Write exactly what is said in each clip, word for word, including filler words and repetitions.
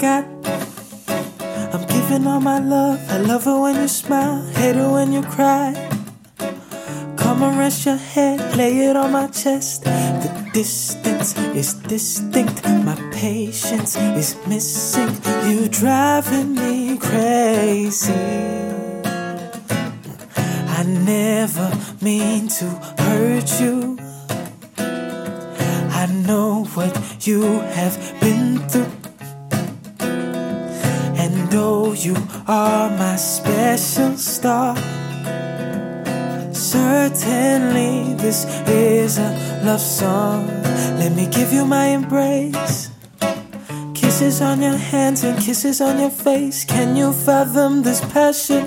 got. I'm giving all my love. I love it when you smile, hate it when you cry. Come and rest your head, lay it on my chest. The distance is distinct, my patience is missing. You driving me crazy. I never mean to hurt you. I know what you have been through. And though you are my special star, certainly this is a love song. Let me give you my embrace, kisses on your hands and kisses on your face. Can you fathom this passion?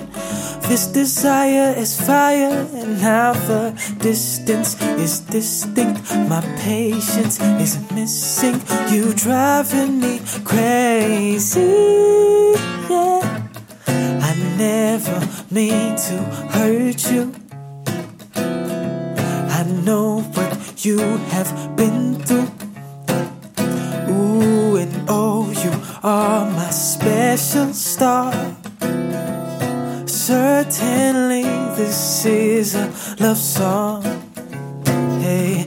This desire is fire, and now the distance is distinct. My patience is missing. You driving me crazy, yeah. I never mean to hurt you. I know what you have been through. Ooh, and oh, you are my special star. Certainly this is a love song. Hey,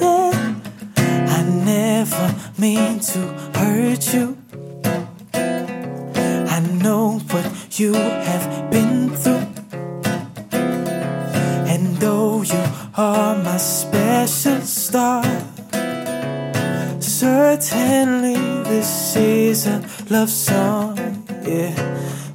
yeah. I never mean to hurt you. I know what you have been through. And though you are my special star, certainly this is a love song, yeah.